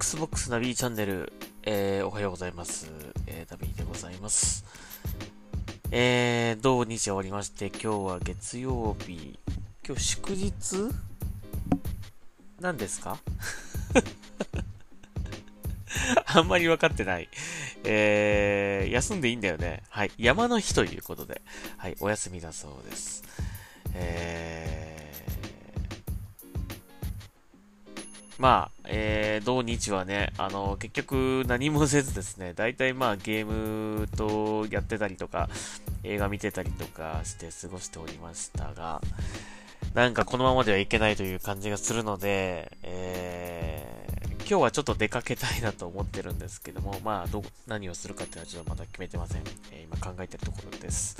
XBOX ナビチャンネル、おはようございます。ナビでございます。同日終わりまして、今日は月曜日。今日祝日なんですかあんまり分かってない。休んでいいんだよね。はい。山の日ということで、はい。お休みだそうです。まあ、同日はね、結局何もせずですね、大体まあゲームとやってたりとか、映画見てたりとかして過ごしておりましたが、なんかこのままではいけないという感じがするので、今日はちょっと出かけたいなと思ってるんですけども、まあ何をするかっていうのはちょっとまだ決めてません。今考えてるところです。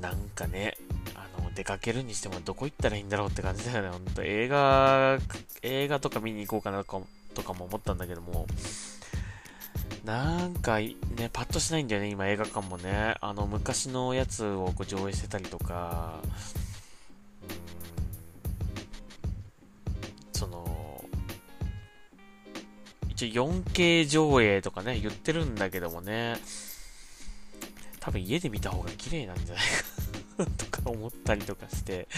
なんかね、出かけるにしてもどこ行ったらいいんだろうって感じだよね。ほんと映画とか見に行こうかなとかも思ったんだけども、なんかね、パッとしないんだよね。今映画館もね、昔のやつを上映してたりとか、一応 4K 上映とかね言ってるんだけどもね、多分家で見た方が綺麗なんじゃないかとか思ったりとかして、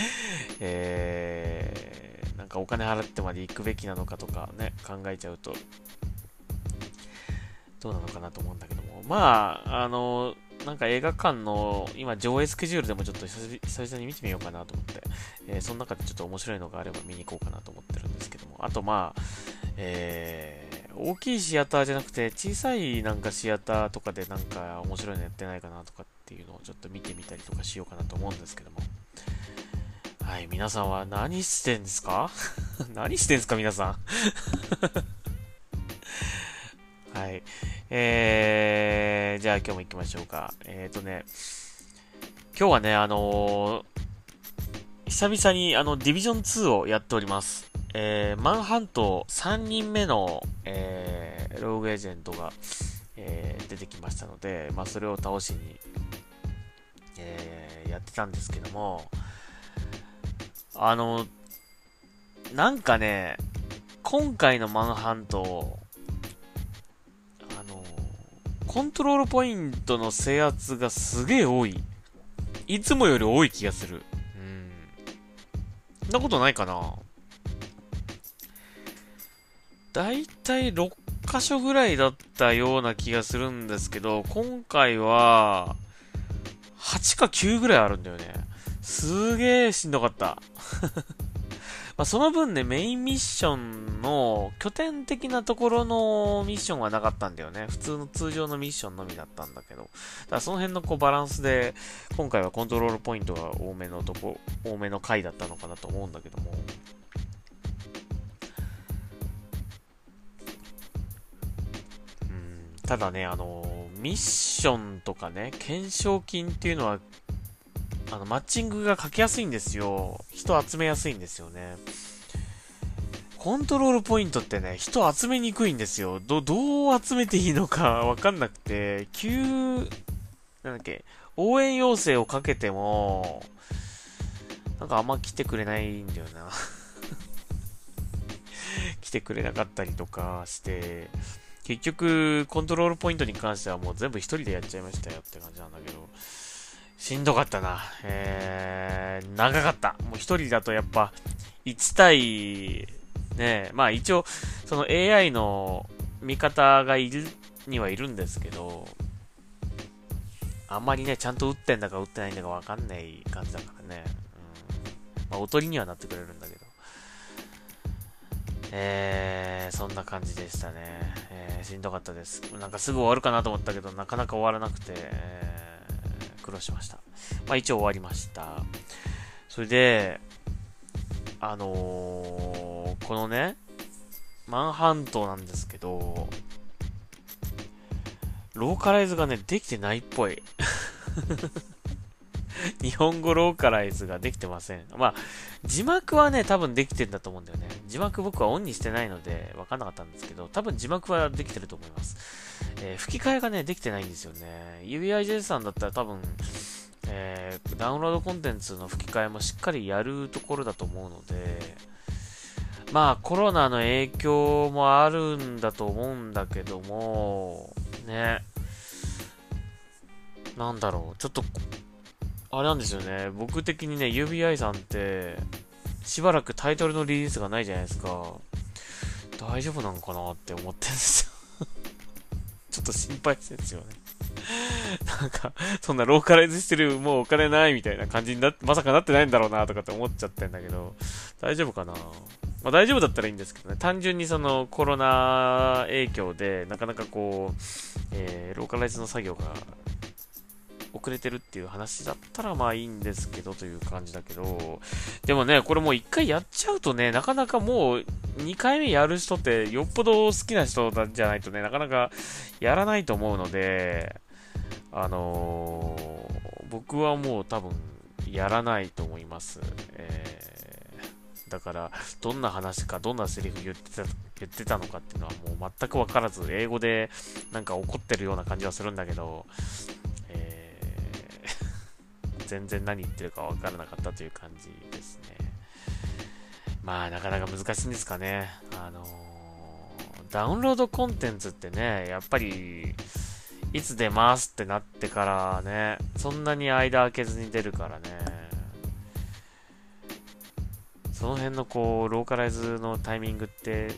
なんかお金払ってまで行くべきなのかとかね、考えちゃうとどうなのかなと思うんだけども、まあなんか映画館の今上映スケジュールでもちょっと久々に見てみようかなと思って、その中でちょっと面白いのがあれば見に行こうかなと思ってるんですけども、あとまあ、大きいシアターじゃなくて小さいなんかシアターとかでなんか面白いのやってないかなとかっていうのをちょっと見てみたりとかしようかなと思うんですけども、はい、皆さんは何してんですか何してんですか皆さんはい、じゃあ今日も行きましょうか。今日はね、久々にディビジョン2をやっております。マンハント3人目の、ローグエージェントが、出てきましたので、まあ、それを倒しに、やってたんですけども、なんかね、今回のマンハント、コントロールポイントの制圧がすげえ多い。いつもより多い気がする。そんなことないかな。だいたい6箇所ぐらいだったような気がするんですけど、今回は8か9ぐらいあるんだよね。すげえしんどかったまあその分ね、メインミッションの拠点的なところのミッションはなかったんだよね。普通の通常のミッションのみだったんだけど、だからその辺のこうバランスで今回はコントロールポイントが多めの回だったのかなと思うんだけども、ただね、ミッションとかね、懸賞金っていうのは、マッチングがかけやすいんですよ。人集めやすいんですよね。コントロールポイントってね、人集めにくいんですよ。どう集めていいのかわかんなくて、応援要請をかけても、なんかあんま来てくれないんだよな。来てくれなかったりとかして、結局、コントロールポイントに関してはもう全部一人でやっちゃいましたよって感じなんだけど、しんどかったな。長かった。もう一人だとやっぱ、1対、ね、まあ一応、その AI の味方がいるんですけど、あんまりね、ちゃんと撃ってんだか撃ってないんだかわかんない感じだからね。まあ、おとりにはなってくれるんだけど。そんな感じでしたね。しんどかったです。なんかすぐ終わるかなと思ったけど、なかなか終わらなくて、苦労しました。まあ一応終わりました。それで、このね、マンハントなんですけど、ローカライズがね、できてないっぽい。日本語ローカライズができてません。まあ、字幕はね、多分できてんだと思うんだよね。字幕僕はオンにしてないので、わかんなかったんですけど、多分字幕はできてると思います。吹き替えがね、できてないんですよね。UBIさんだったら多分、ダウンロードコンテンツの吹き替えもしっかりやるところだと思うので、まあコロナの影響もあるんだと思うんだけども、ね。なんだろう、ちょっと、あれなんですよね。僕的にね、UBI さんって、しばらくタイトルのリリースがないじゃないですか。大丈夫なんかなって思ってるんですよ。ちょっと心配してるんですよね。なんか、そんなローカライズしてる、もうお金ないみたいな感じになって、まさかなってないんだろうなとかって思っちゃってんだけど、大丈夫かな。まあ大丈夫だったらいいんですけどね。単純にそのコロナ影響で、なかなかこう、ローカライズの作業が遅れてるっていう話だったらまあいいんですけどという感じだけど、でもね、これもう1回やっちゃうとね、なかなかもう2回目やる人ってよっぽど好きな人じゃないとね、なかなかやらないと思うので、僕はもう多分やらないと思います。だからどんな話かどんなセリフ言ってたのかっていうのはもう全く分からず、英語でなんか怒ってるような感じはするんだけど、全然何言ってるか分からなかったという感じですね。まあなかなか難しいんですかね。ダウンロードコンテンツってね、やっぱりいつ出ますってなってからね、そんなに間空けずに出るからね、その辺のこうローカライズのタイミングって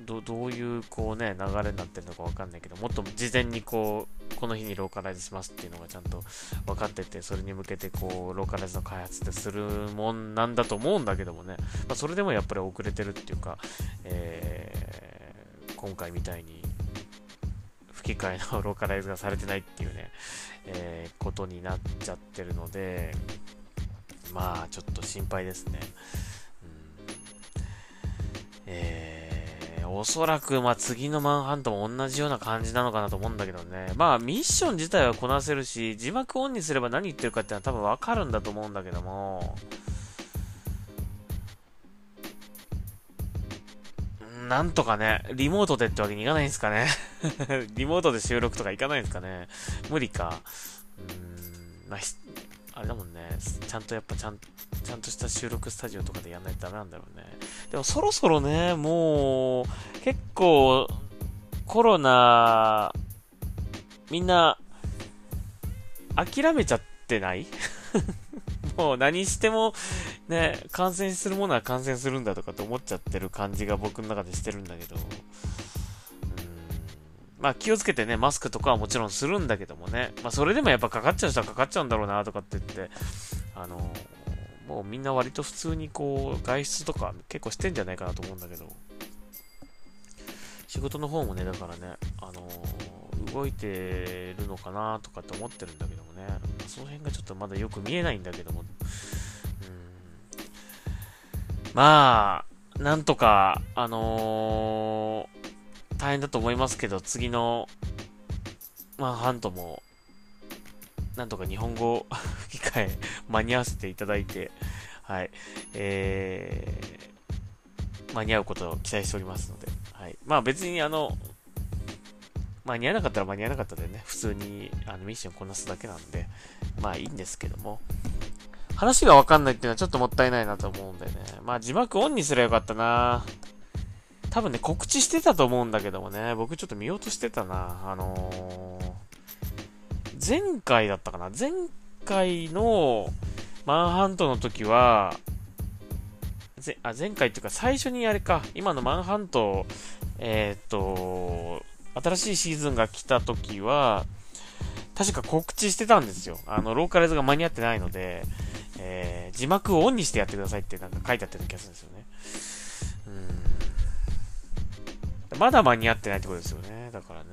どういうこうね流れになってるのか分かんないけど、もっと事前にこうこの日にローカライズしますっていうのがちゃんと分かってて、それに向けてこうローカライズの開発ってするもんなんだと思うんだけどもね、まあ、それでもやっぱり遅れてるっていうか、今回みたいに吹き替えのローカライズがされてないっていうね、ことになっちゃってるので、まあちょっと心配ですね。おそらく、まあ、次のマンハントも同じような感じなのかなと思うんだけどね。まあ、ミッション自体はこなせるし、字幕オンにすれば何言ってるかってのは多分わかるんだと思うんだけども。なんとかね、リモートでってわけにいかないんですかね。リモートで収録とかいかないんですかね。無理か。まあ、あれだもんね。ちゃんとやっぱちゃんとした収録スタジオとかでやんないとダメなんだろうね。でもそろそろね、もう結構コロナみんな諦めちゃってない？もう何してもね、感染するものは感染するんだとかと思っちゃってる感じが僕の中でしてるんだけど。まあ気をつけてね、マスクとかはもちろんするんだけどもね。まあそれでもやっぱかかっちゃう人はかかっちゃうんだろうなとかって言って、もうみんな割と普通にこう、外出とか結構してんじゃないかなと思うんだけど。仕事の方もね、だからね、動いてるのかなとかって思ってるんだけどもね。その辺がちょっとまだよく見えないんだけども。まあ、なんとか、大変だと思いますけど、次のマンハントもなんとか日本語吹き替え間に合わせていただいて、はい、間に合うことを期待しておりますので、はい、まあ別に間に合わなかったら間に合わなかったでね、普通にミッションこなすだけなんで、まあいいんですけども。話がわかんないっていうのはちょっともったいないなと思うんでね、まあ字幕オンにすればよかったな。多分ね、告知してたと思うんだけどもね、僕ちょっと見落としてたな。前回だったかな、前回のマンハントの時は、前回っていうか最初にあれか、今のマンハント、新しいシーズンが来た時は、確か告知してたんですよ。ローカライズが間に合ってないので、字幕をオンにしてやってくださいってなんか書いてあったような気がするんですよね。まだ間に合ってないってことですよね。だからね。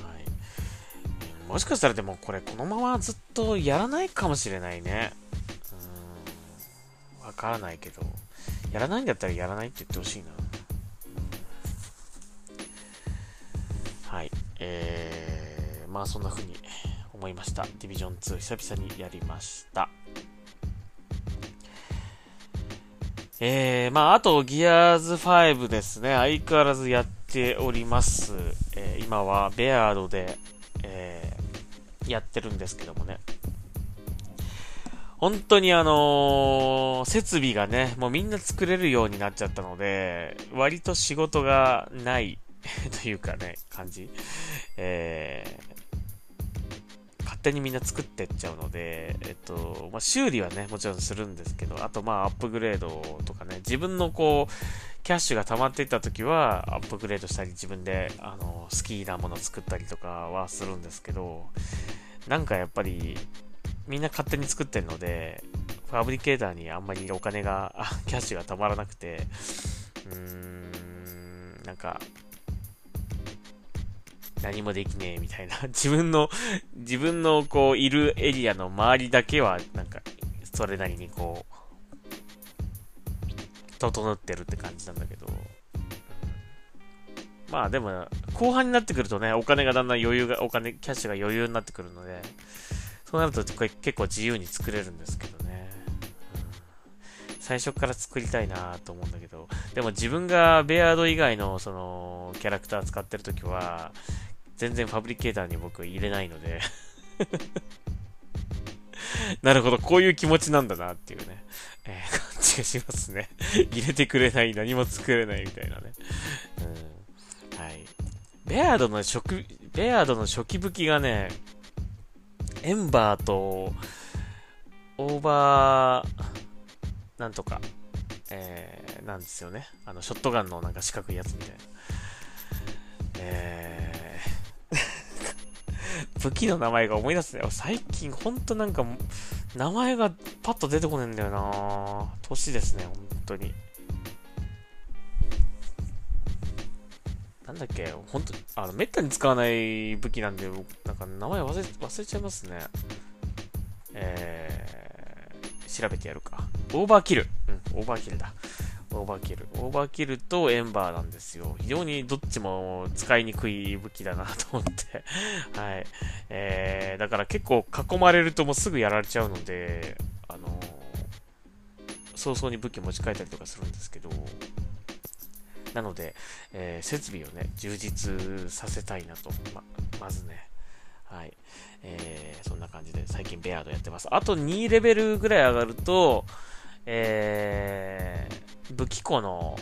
はい。もしかしたらでもこれこのままずっとやらないかもしれないね。わからないけど。やらないんだったらやらないって言ってほしいな。はい。まあそんな風に思いました。ディビジョン2久々にやりました。まああとギアーズ5ですね、相変わらずやっております。今はベアードで、やってるんですけどもね。本当に設備がね、もうみんな作れるようになっちゃったので、割と仕事がないというかね、感じ。勝手にみんな作ってっちゃうので、まあ、修理はね、もちろんするんですけど、あとまあアップグレードとかね、自分のこう、キャッシュが溜まっていった時はアップグレードしたり、自分で好きなもの作ったりとかはするんですけど、なんかやっぱり、みんな勝手に作ってるので、ファブリケーターにあんまりお金が、キャッシュが溜まらなくて、なんか、何もできねえみたいな、自分のこういるエリアの周りだけはなんかそれなりにこう整ってるって感じなんだけど、まあでも後半になってくるとね、お金がだんだん余裕が、お金キャッシュが余裕になってくるので、そうなると結構自由に作れるんですけどね、最初から作りたいなと思うんだけど、でも自分がベアード以外のそのキャラクター使ってるときは全然ファブリケーターに僕入れないので。なるほど、こういう気持ちなんだなっていうね、感じがしますね。入れてくれない、何も作れないみたいなね。はい。ベアードの初期武器がね、エンバーと、オーバー、なんとか、なんですよね。ショットガンのなんか四角いやつみたいな。武器の名前が思い出すね。最近ほんとなんか名前がパッと出てこねえんだよな。年ですね、ほんとに。なんだっけ、ほんとめったに使わない武器なんで、なんか名前忘れちゃいますね。調べてやるか。オーバーキル。うん、オーバーキルだ。オーバーキルとエンバーなんですよ。非常にどっちも使いにくい武器だなと思って。はい。だから結構囲まれるともうすぐやられちゃうので、早々に武器持ち替えたりとかするんですけど、なので、設備をね、充実させたいなと。まずね。はい。そんな感じで最近ベアードやってます。あと2レベルぐらい上がると、武器庫の、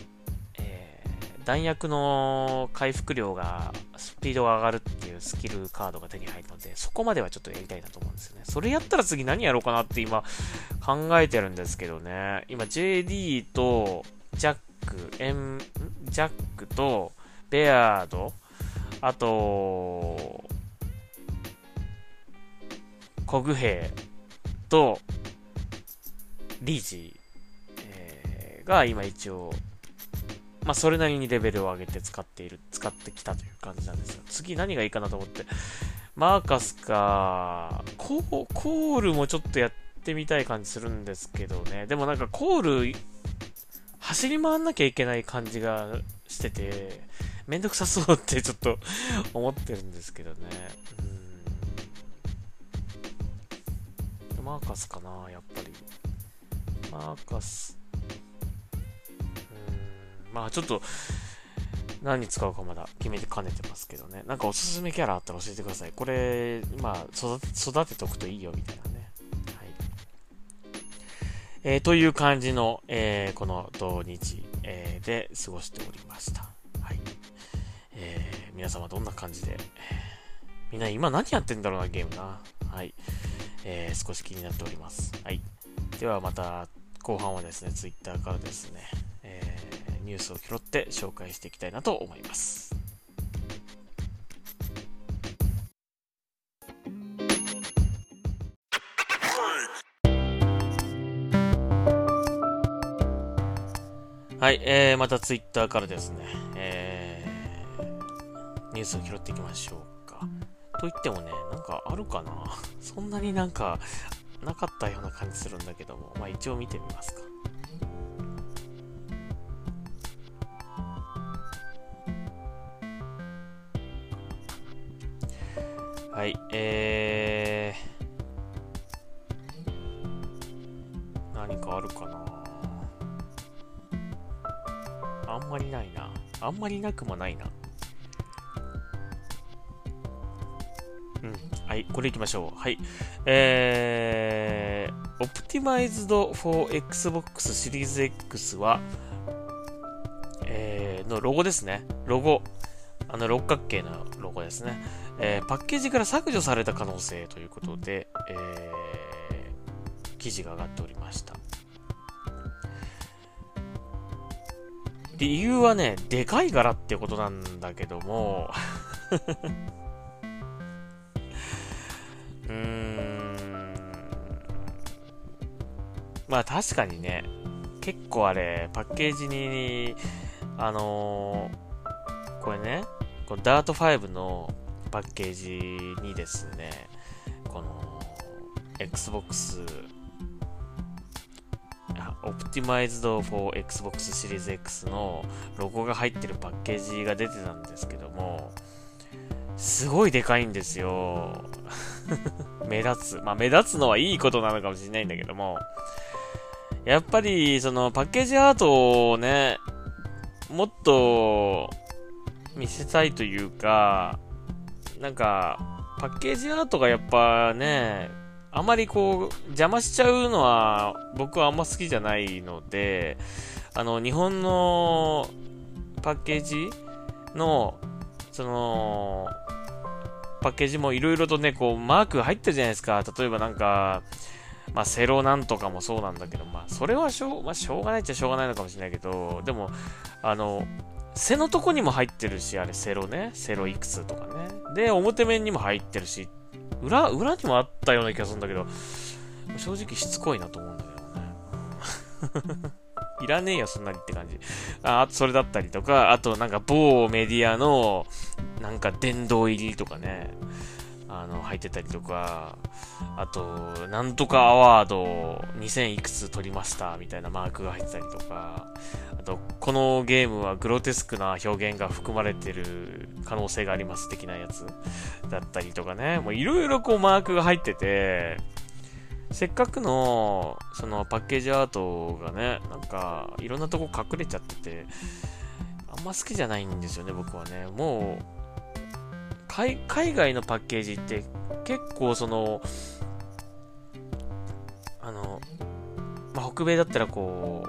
弾薬の回復量がスピードが上がるっていうスキルカードが手に入るので、そこまではちょっとやりたいなと思うんですよね。それやったら次何やろうかなって今考えてるんですけどね。今 JD とジャックとベアード、あとコグ兵とリージが今一応、まあそれなりにレベルを上げて使ってきたという感じなんですよ。次何がいいかなと思って、マーカスか、コールもちょっとやってみたい感じするんですけどね。でもなんかコール、走り回んなきゃいけない感じがしてて、めんどくさそうってちょっと思ってるんですけどね。マーカスかな、やっぱり。マーカス。まあちょっと何に使うかまだ決めてかねてますけどね。なんかおすすめキャラあったら教えてください。これ、まあ育てとくといいよみたいなね。はい。という感じの、この土日、で過ごしておりました。はい。皆様どんな感じで、みんな今何やってんだろうな、ゲームな。はい。少し気になっております。はい。ではまた後半はですね、Twitter からですね、ニュースを拾って紹介していきたいなと思います。はい、またツイッターからですね、ニュースを拾っていきましょうか。といってもね、なんかあるかなそんなになんかなかったような感じするんだけども、まあ一応見てみますか。はい、何かあるかな。あんまりないな。あんまりなくもないな。うん、はい、これいきましょう。はい、Optimized for Xbox シリーズ X は、のロゴですね。ロゴ。六角形のロゴですね、パッケージから削除された可能性ということで、記事が上がっておりました。理由はね、でかい柄ってことなんだけどもまあ確かにね、結構あれパッケージにこれね、このダート5のパッケージにですね、この XBOX Optimized for Xbox シリーズ X のロゴが入ってるパッケージが出てたんですけども、すごいでかいんですよ目立つ、まあ目立つのはいいことなのかもしれないんだけども、やっぱりそのパッケージアートをね、もっと見せたいというか、なんかパッケージアートがやっぱね、あまりこう邪魔しちゃうのは僕はあんま好きじゃないので、日本のパッケージのそのパッケージもいろいろとね、こうマーク入ってるじゃないですか。例えばなんか、まあセロなんとかもそうなんだけど、まあそれはしょうがないっちゃしょうがないのかもしれないけど、でも背のとこにも入ってるし、あれセロね、セロいくつとかね、で表面にも入ってるし、裏にもあったような気がするんだけど、正直しつこいなと思うんだけどねいらねえよそんなにって感じ。あとそれだったりとか、あとなんか某メディアのなんか殿堂入りとかね、入ってたりとか、あとなんとかアワード2000いくつ取りましたみたいなマークが入ってたりとか、あとこのゲームはグロテスクな表現が含まれてる可能性があります的なやつだったりとかね、もういろいろこうマークが入ってて、せっかくのそのパッケージアートがね、なんかいろんなとこ隠れちゃってて、あんま好きじゃないんですよね僕はね。もう海外のパッケージって結構そのまあ、北米だったらこう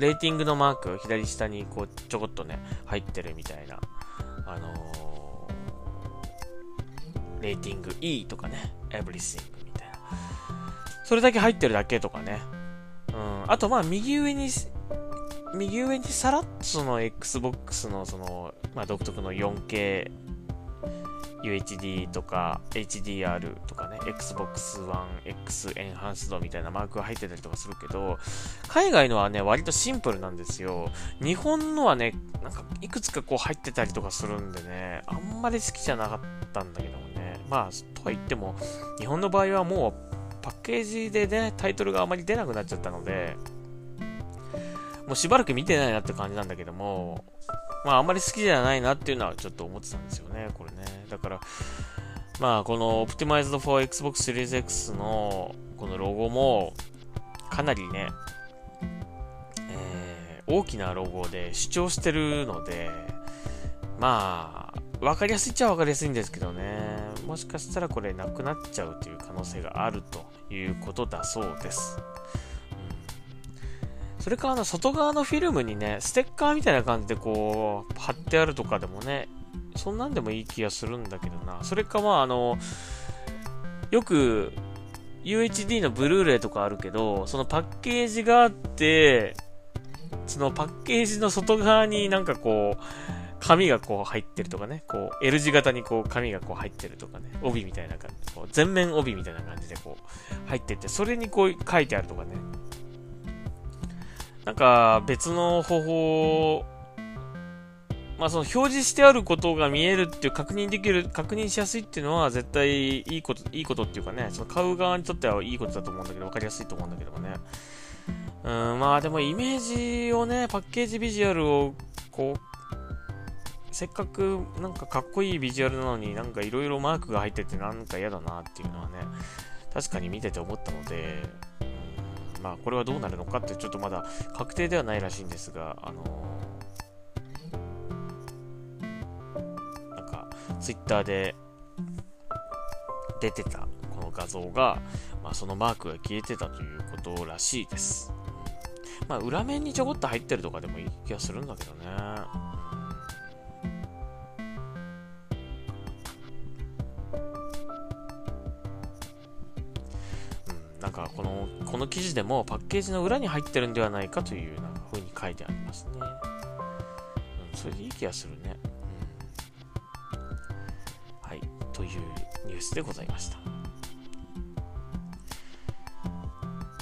レーティングのマーク左下にこうちょこっとね入ってるみたいな、レーティング E とかね、 Everything みたいな、それだけ入ってるだけとかね、あとまあ右上にさらっとその XBOX のその、まあ、独特の 4K UHD とか HDR とかね、 Xbox One X エンハンスドみたいなマークが入ってたりとかするけど、海外のはね割とシンプルなんですよ。日本のはね、なんかいくつかこう入ってたりとかするんでね、あんまり好きじゃなかったんだけどもね。まあとは言っても日本の場合はもうパッケージでね、タイトルがあまり出なくなっちゃったので、もうしばらく見てないなって感じなんだけども、まああんまり好きじゃないなっていうのはちょっと思ってたんですよね、これね。だからまあこの Optimized for Xbox Series X のこのロゴもかなりね、大きなロゴで主張してるので、まあわかりやすいっちゃわかりやすいんですけどね、もしかしたらこれなくなっちゃうという可能性があるということだそうです。それから外側のフィルムにね、ステッカーみたいな感じでこう貼ってあるとかでもね、そんなんでもいい気がするんだけどな。それかまあよく UHD のブルーレイとかあるけど、そのパッケージがあって、そのパッケージの外側になんかこう、紙がこう入ってるとかね、こう L 字型にこう紙がこう入ってるとかね、帯みたいな感じでこう、全面帯みたいな感じでこう入ってて、それにこう書いてあるとかね。なんか別の方法、まあその表示してあることが見えるっていう、確認しやすいっていうのは絶対いいことっていうかね、その買う側にとってはいいことだと思うんだけど、わかりやすいと思うんだけどもね。まあでもイメージをね、パッケージビジュアルをこう、せっかくなんかかっこいいビジュアルなのになんかいろいろマークが入っててなんか嫌だなっていうのはね、確かに見てて思ったので、まあこれはどうなるのかってちょっとまだ確定ではないらしいんですが、なんかツイッターで出てたこの画像が、そのマークが消えてたということらしいです。裏面にちょこっと入ってるとかでもいい気がするんだけどね。この記事でもパッケージの裏に入ってるんではないかというふうに書いてありますね。それでいい気がするね。というニュースでございました。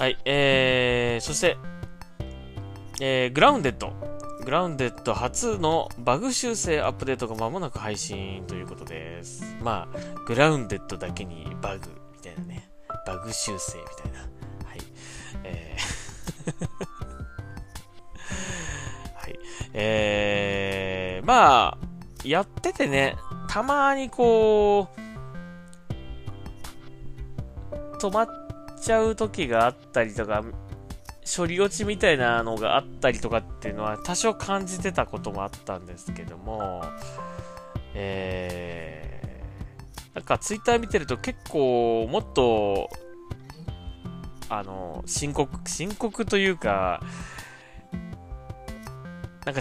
はい、そして、グラウンデッド初のバグ修正アップデートが間もなく配信ということです。グラウンデッドだけにバグみたいなね、バグ修正みたいな。やっててね。たまに止まっちゃう時があったりとか、処理落ちみたいなのがあったりとかっていうのは多少感じてたこともあったんですけども、ツイッター見てると結構もっと、深刻というか、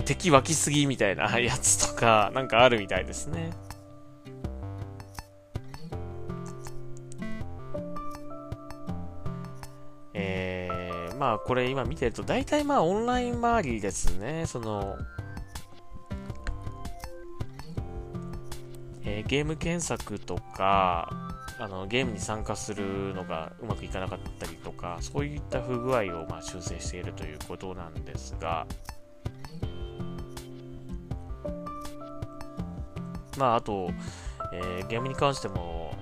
敵湧きすぎみたいなやつとかあるみたいですね。これ今見てると大体オンライン周りですね。ゲーム検索とかゲームに参加するのがうまくいかなかったりとか、そういった不具合を修正しているということなんですが。あと、ゲームに関しても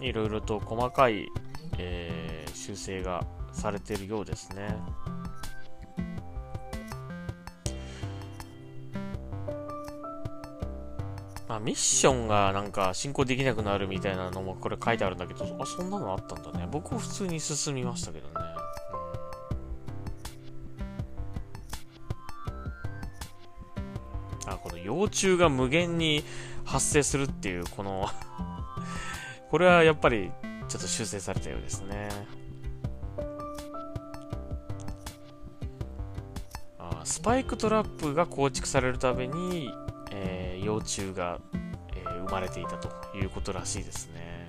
いろいろと細かい、修正がされているようですね。ミッションが進行できなくなるみたいなのもこれ書いてあるんだけど、そんなのあったんだね。僕は普通に進みましたけどね。幼虫が無限に発生するっていうこれはやっぱりちょっと修正されたようですね。スパイクトラップが構築されるために、幼虫が、生まれていたということらしいですね。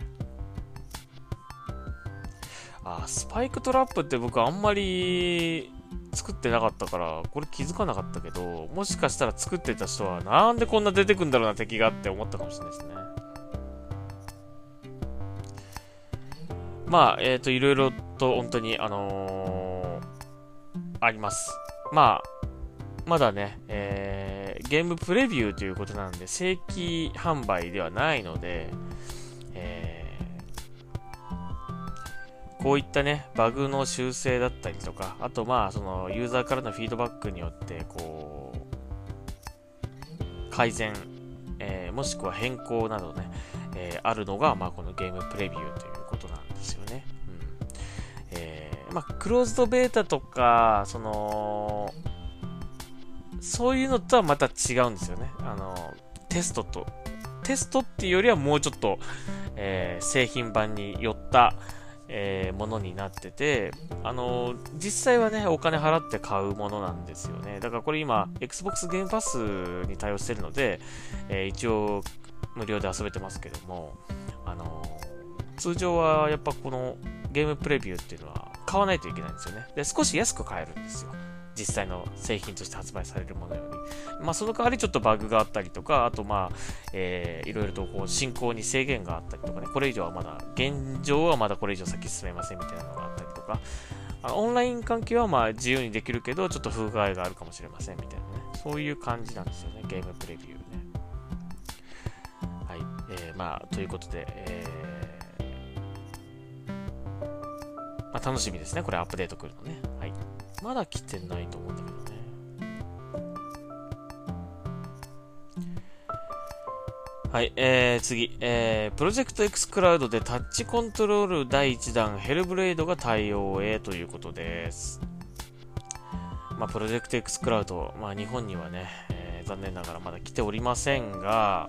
スパイクトラップって僕あんまり作ってなかったからこれ気づかなかったけど、もしかしたら作ってた人はなんでこんな出てくんだろうな敵がって思ったかもしれないですね。いろいろと本当にあります。まだね、ゲームプレビューということなんで正規販売ではないので、こういったね、バグの修正だったりとか、あとユーザーからのフィードバックによって、改善、もしくは変更などね、あるのが、このゲームプレビューということなんですよね。クローズドベータとか、そういうのとはまた違うんですよね。テストっていうよりはもうちょっと、製品版に寄った、ものになってて、実際はね、お金払って買うものなんですよね。だからこれ今、XBOX ゲームパスに対応してるので、一応無料で遊べてますけども、通常はやっぱこのゲームプレビューっていうのは買わないといけないんですよね。で、少し安く買えるんですよ。実際の製品として発売されるものより。その代わりちょっとバグがあったりとか、あといろいろと進行に制限があったりとかね、これ以上は現状はまだこれ以上先進めませんみたいなのがあったりとか、オンライン関係は自由にできるけど、ちょっと不具合があるかもしれませんみたいなね、そういう感じなんですよね、ゲームプレビューね。はい、ということで、楽しみですね、これアップデート来るのね。はい。まだ来てないと思うんだけどね。はい、次、プロジェクト X クラウドでタッチコントロール第1弾ヘルブレイドが対応へということです。プロジェクト X クラウド、日本にはね、残念ながらまだ来ておりませんが、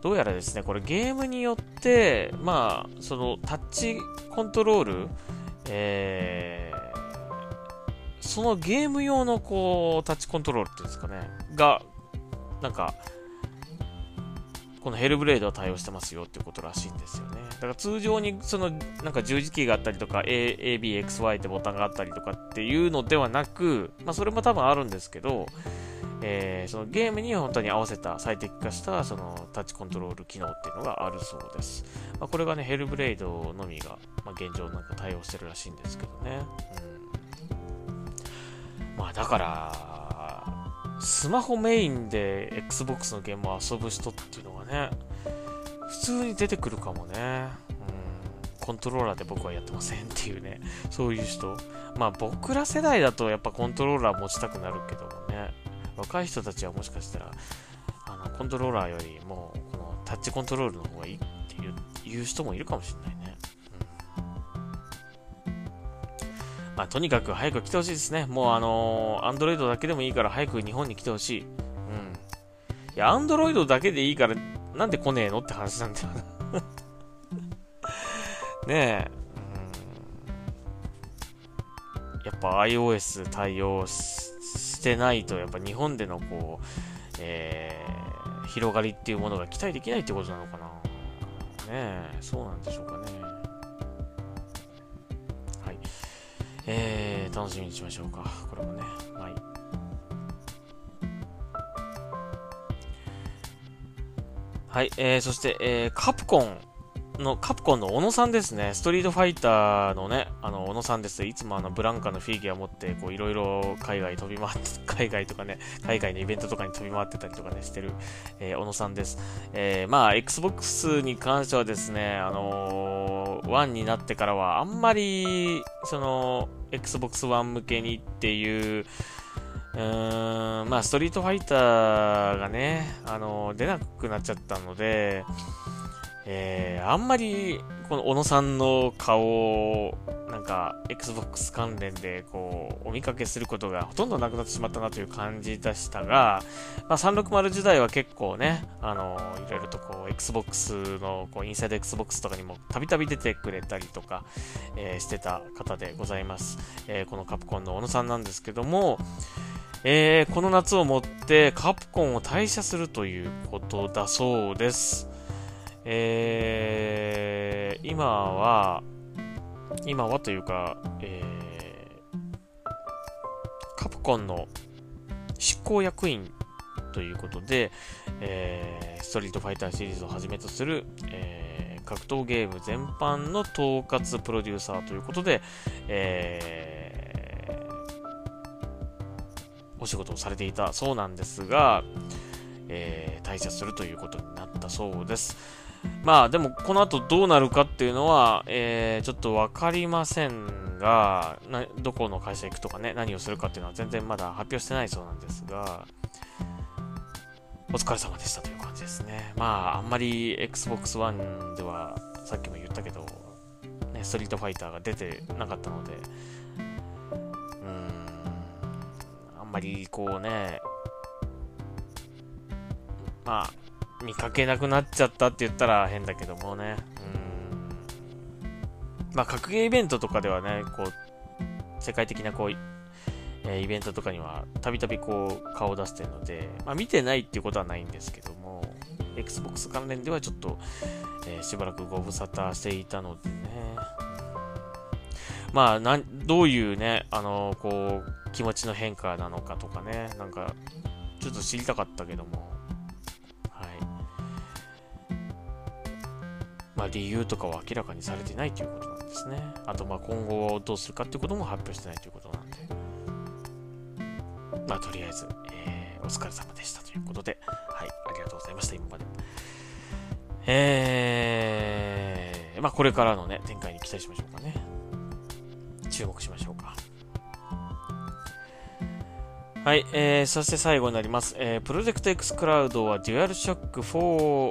どうやらですね、これゲームによって、まあ、そのタッチコントロール、そのゲーム用のこうタッチコントロールっていうんですかね、が、なんか、このヘルブレードは対応してますよっていうことらしいんですよね。だから通常にそのなんか十字キーがあったりとか ABXY ってボタンがあったりとかっていうのではなく、まあ、それも多分あるんですけど、そのゲームに本当に合わせた最適化したそのタッチコントロール機能っていうのがあるそうです。まあ、これがねヘルブレードのみが、まあ、現状なんか対応してるらしいんですけどね、まあだからスマホメインで XBOX のゲームを遊ぶ人っていうのがね普通に出てくるかもね、コントローラーで僕はやってませんっていうね、そういう人、まあ僕ら世代だとやっぱコントローラー持ちたくなるけどもね、若い人たちはもしかしたらコントローラーよりもこのタッチコントロールの方がいいっていう人もいるかもしれないね。まあ、とにかく早く来てほしいですね。もうAndroid だけでもいいから早く日本に来てほしい。いや、Android だけでいいからなんで来ねえのって話なんだよな。ねえ。やっぱ iOS 対応してないと、やっぱ日本でのこう、広がりっていうものが期待できないってことなのかな。ねえ、そうなんでしょうかね。楽しみにしましょうか。これもね、はい。はい、そして、カプコンの小野さんですね。ストリートファイターのね、小野さんです。いつもブランカのフィギュア持って、こう、いろいろ海外のイベントとかに飛び回ってたりとかね、してる、小野さんです。まあ、Xbox に関してはですね、1になってからはあんまりその Xbox One 向けにっていう、まあストリートファイターがね出なくなっちゃったので、あんまりこの小野さんの顔をなんか Xbox 関連でこうお見かけすることがほとんどなくなってしまったなという感じでしたが、まあ、360時代は結構ねいろいろとこう Xbox のこうインサイド Xbox とかにもたびたび出てくれたりとか、してた方でございます。このカプコンの小野さんなんですけども、この夏をもってカプコンを退社するということだそうです。今はというか、カプコンの執行役員ということで、ストリートファイターシリーズをはじめとする、格闘ゲーム全般の統括プロデューサーということで、お仕事をされていたそうなんですが、退社するということになったそうです。まあでもこの後どうなるかっていうのは、ちょっと分かりませんが、どこの会社行くとかね、何をするかっていうのは全然まだ発表してないそうなんですが、お疲れ様でしたという感じですね。まああんまり Xbox One ではさっきも言ったけど、ね、ストリートファイターが出てなかったので、あんまりこうね、まあ見かけなくなっちゃったって言ったら変だけどもね、まあ格ゲーイベントとかではね、こう世界的なこう、イベントとかにはたびたびこう顔を出してるので、まあ見てないっていうことはないんですけども、 Xbox 関連ではちょっと、しばらくご無沙汰していたのでね、まあどういうねこう気持ちの変化なのかとかね、なんかちょっと知りたかったけども、まあ、理由とかは明らかにされてないということなんですね。あとまあ今後どうするかということも発表してないということなんで、まあとりあえず、お疲れ様でしたということで、はい、ありがとうございました。今まで、まあこれからのね展開に期待しましょうかね。注目しましょうか。はい、そして最後になります。プロジェクト X クラウドは DualShock 4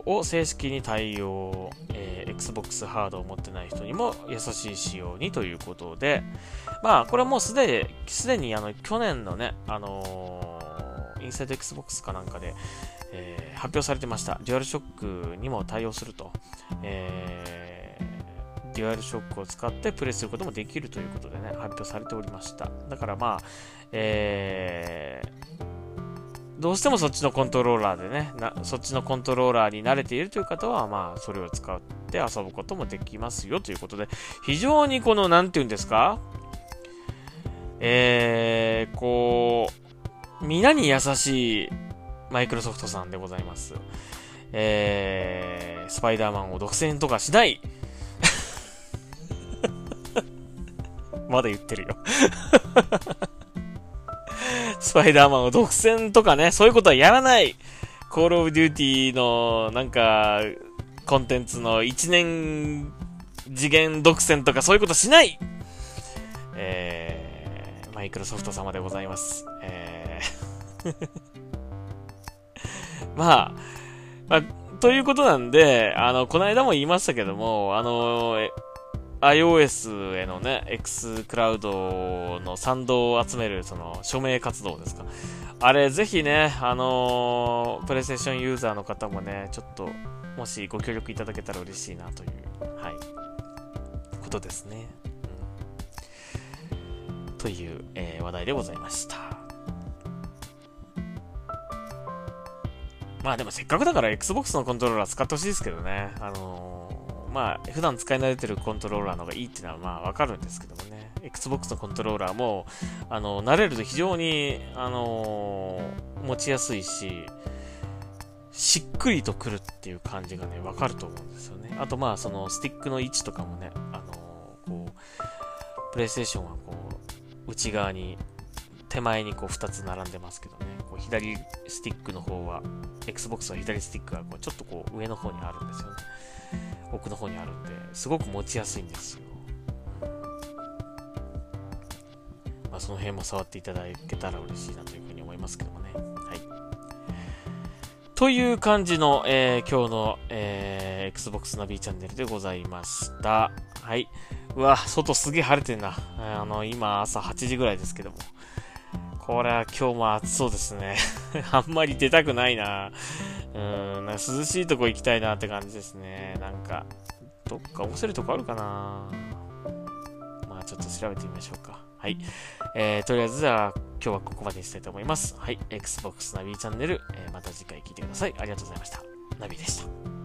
を正式に対応。Xbox ハードを持ってない人にも優しい仕様にということで、まあこれはもうすでに去年のねインサイド Xbox かなんかで、発表されてました。デュアルショックにも対応すると、デュアルショックを使ってプレイすることもできるということでね、発表されておりました。だからまあ、どうしてもそっちのコントローラーでね、そっちのコントローラーに慣れているという方は、まあ、それを使って遊ぶこともできますよということで、非常にこの、なんていうんですか、こう、皆に優しいマイクロソフトさんでございます。スパイダーマンを独占とかしないまだ言ってるよ。スパイダーマンを独占とかね、そういうことはやらない。コールオブデューティーのなんか、コンテンツの1年次元独占とかそういうことしない。マイクロソフト様でございます。まあ、ということなんで、この間も言いましたけども、iOS へのね、X クラウドの賛同を集める、その、署名活動ですか。あれ、ぜひね、プレイステーションユーザーの方もね、ちょっと、もしご協力いただけたら嬉しいなという、はい、ことですね。うん、という、話題でございました。まあでもせっかくだから XBOX のコントローラー使ってほしいですけどね。まあ普段使い慣れてるコントローラーの方がいいっていうのはまあわかるんですけどもね。XBOX のコントローラーも、慣れると非常に、持ちやすいし、しっくりとくるっていう感じがね、わかると思うんですよね。あとまあそのスティックの位置とかもね、こう、プレイステーションはこう、内側に、手前にこう2つ並んでますけどね。こう左スティックの方は、Xbox は左スティックがこうちょっとこう上の方にあるんですよね。奥の方にあるんで、すごく持ちやすいんですよ。まあ、その辺も触っていただけたら嬉しいなというふうに思いますけどもね。はい。という感じの、今日の、Xbox ナビチャンネルでございました。はい。うわ、外すげえ晴れてんな。今朝8時ぐらいですけども。これは今日も暑そうですね。あんまり出たくないな。なんか涼しいとこ行きたいなって感じですね。なんか、どっか面白いとこあるかな。まあちょっと調べてみましょうか。はい。とりあえずじゃあ今日はここまでにしたいと思います。はい。Xbox ナビチャンネル、また次回聞いてください。ありがとうございました。ナビでした。